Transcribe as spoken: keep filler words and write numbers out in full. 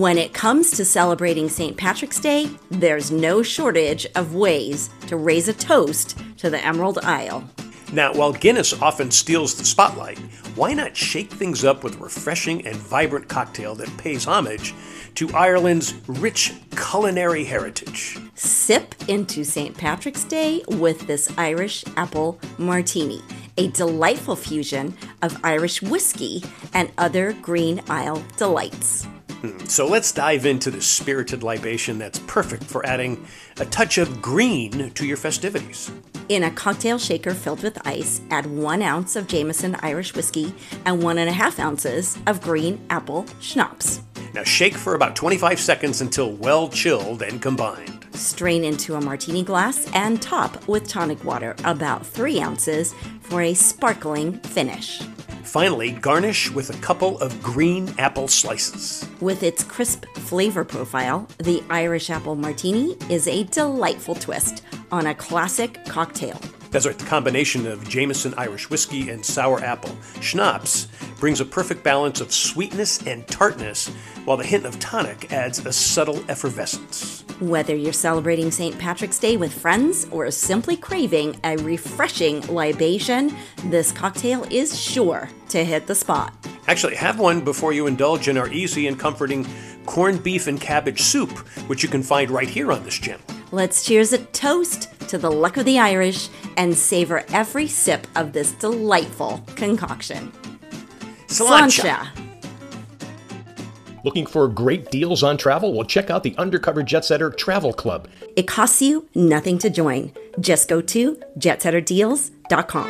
When it comes to celebrating Saint Patrick's Day, there's no shortage of ways to raise a toast to the Emerald Isle. Now, while Guinness often steals the spotlight, why not shake things up with a refreshing and vibrant cocktail that pays homage to Ireland's rich culinary heritage? Sip into Saint Patrick's Day with this Irish Apple Martini, a delightful fusion of Irish whiskey and other Green Isle delights. So let's dive into this spirited libation that's perfect for adding a touch of green to your festivities. In a cocktail shaker filled with ice, add one ounce of Jameson Irish whiskey and one and a half ounces of green apple schnapps. Now shake for about twenty-five seconds until well chilled and combined. Strain into a martini glass and top with tonic water, about three ounces, for a sparkling finish. Finally, garnish with a couple of green apple slices. With its crisp flavor profile, the Irish Apple Martini is a delightful twist on a classic cocktail. That's right, the combination of Jameson Irish whiskey and sour apple schnapps brings a perfect balance of sweetness and tartness, while the hint of tonic adds a subtle effervescence. Whether you're celebrating Saint Patrick's Day with friends or simply craving a refreshing libation, this cocktail is sure to hit the spot. Actually, have one before you indulge in our easy and comforting corned beef and cabbage soup, which you can find right here on this channel. Let's cheers a toast to the luck of the Irish and savor every sip of this delightful concoction. Sláinte! Looking for great deals on travel? Well, check out the Undercover Jet Setter Travel Club. It costs you nothing to join. Just go to jet setter deals dot com.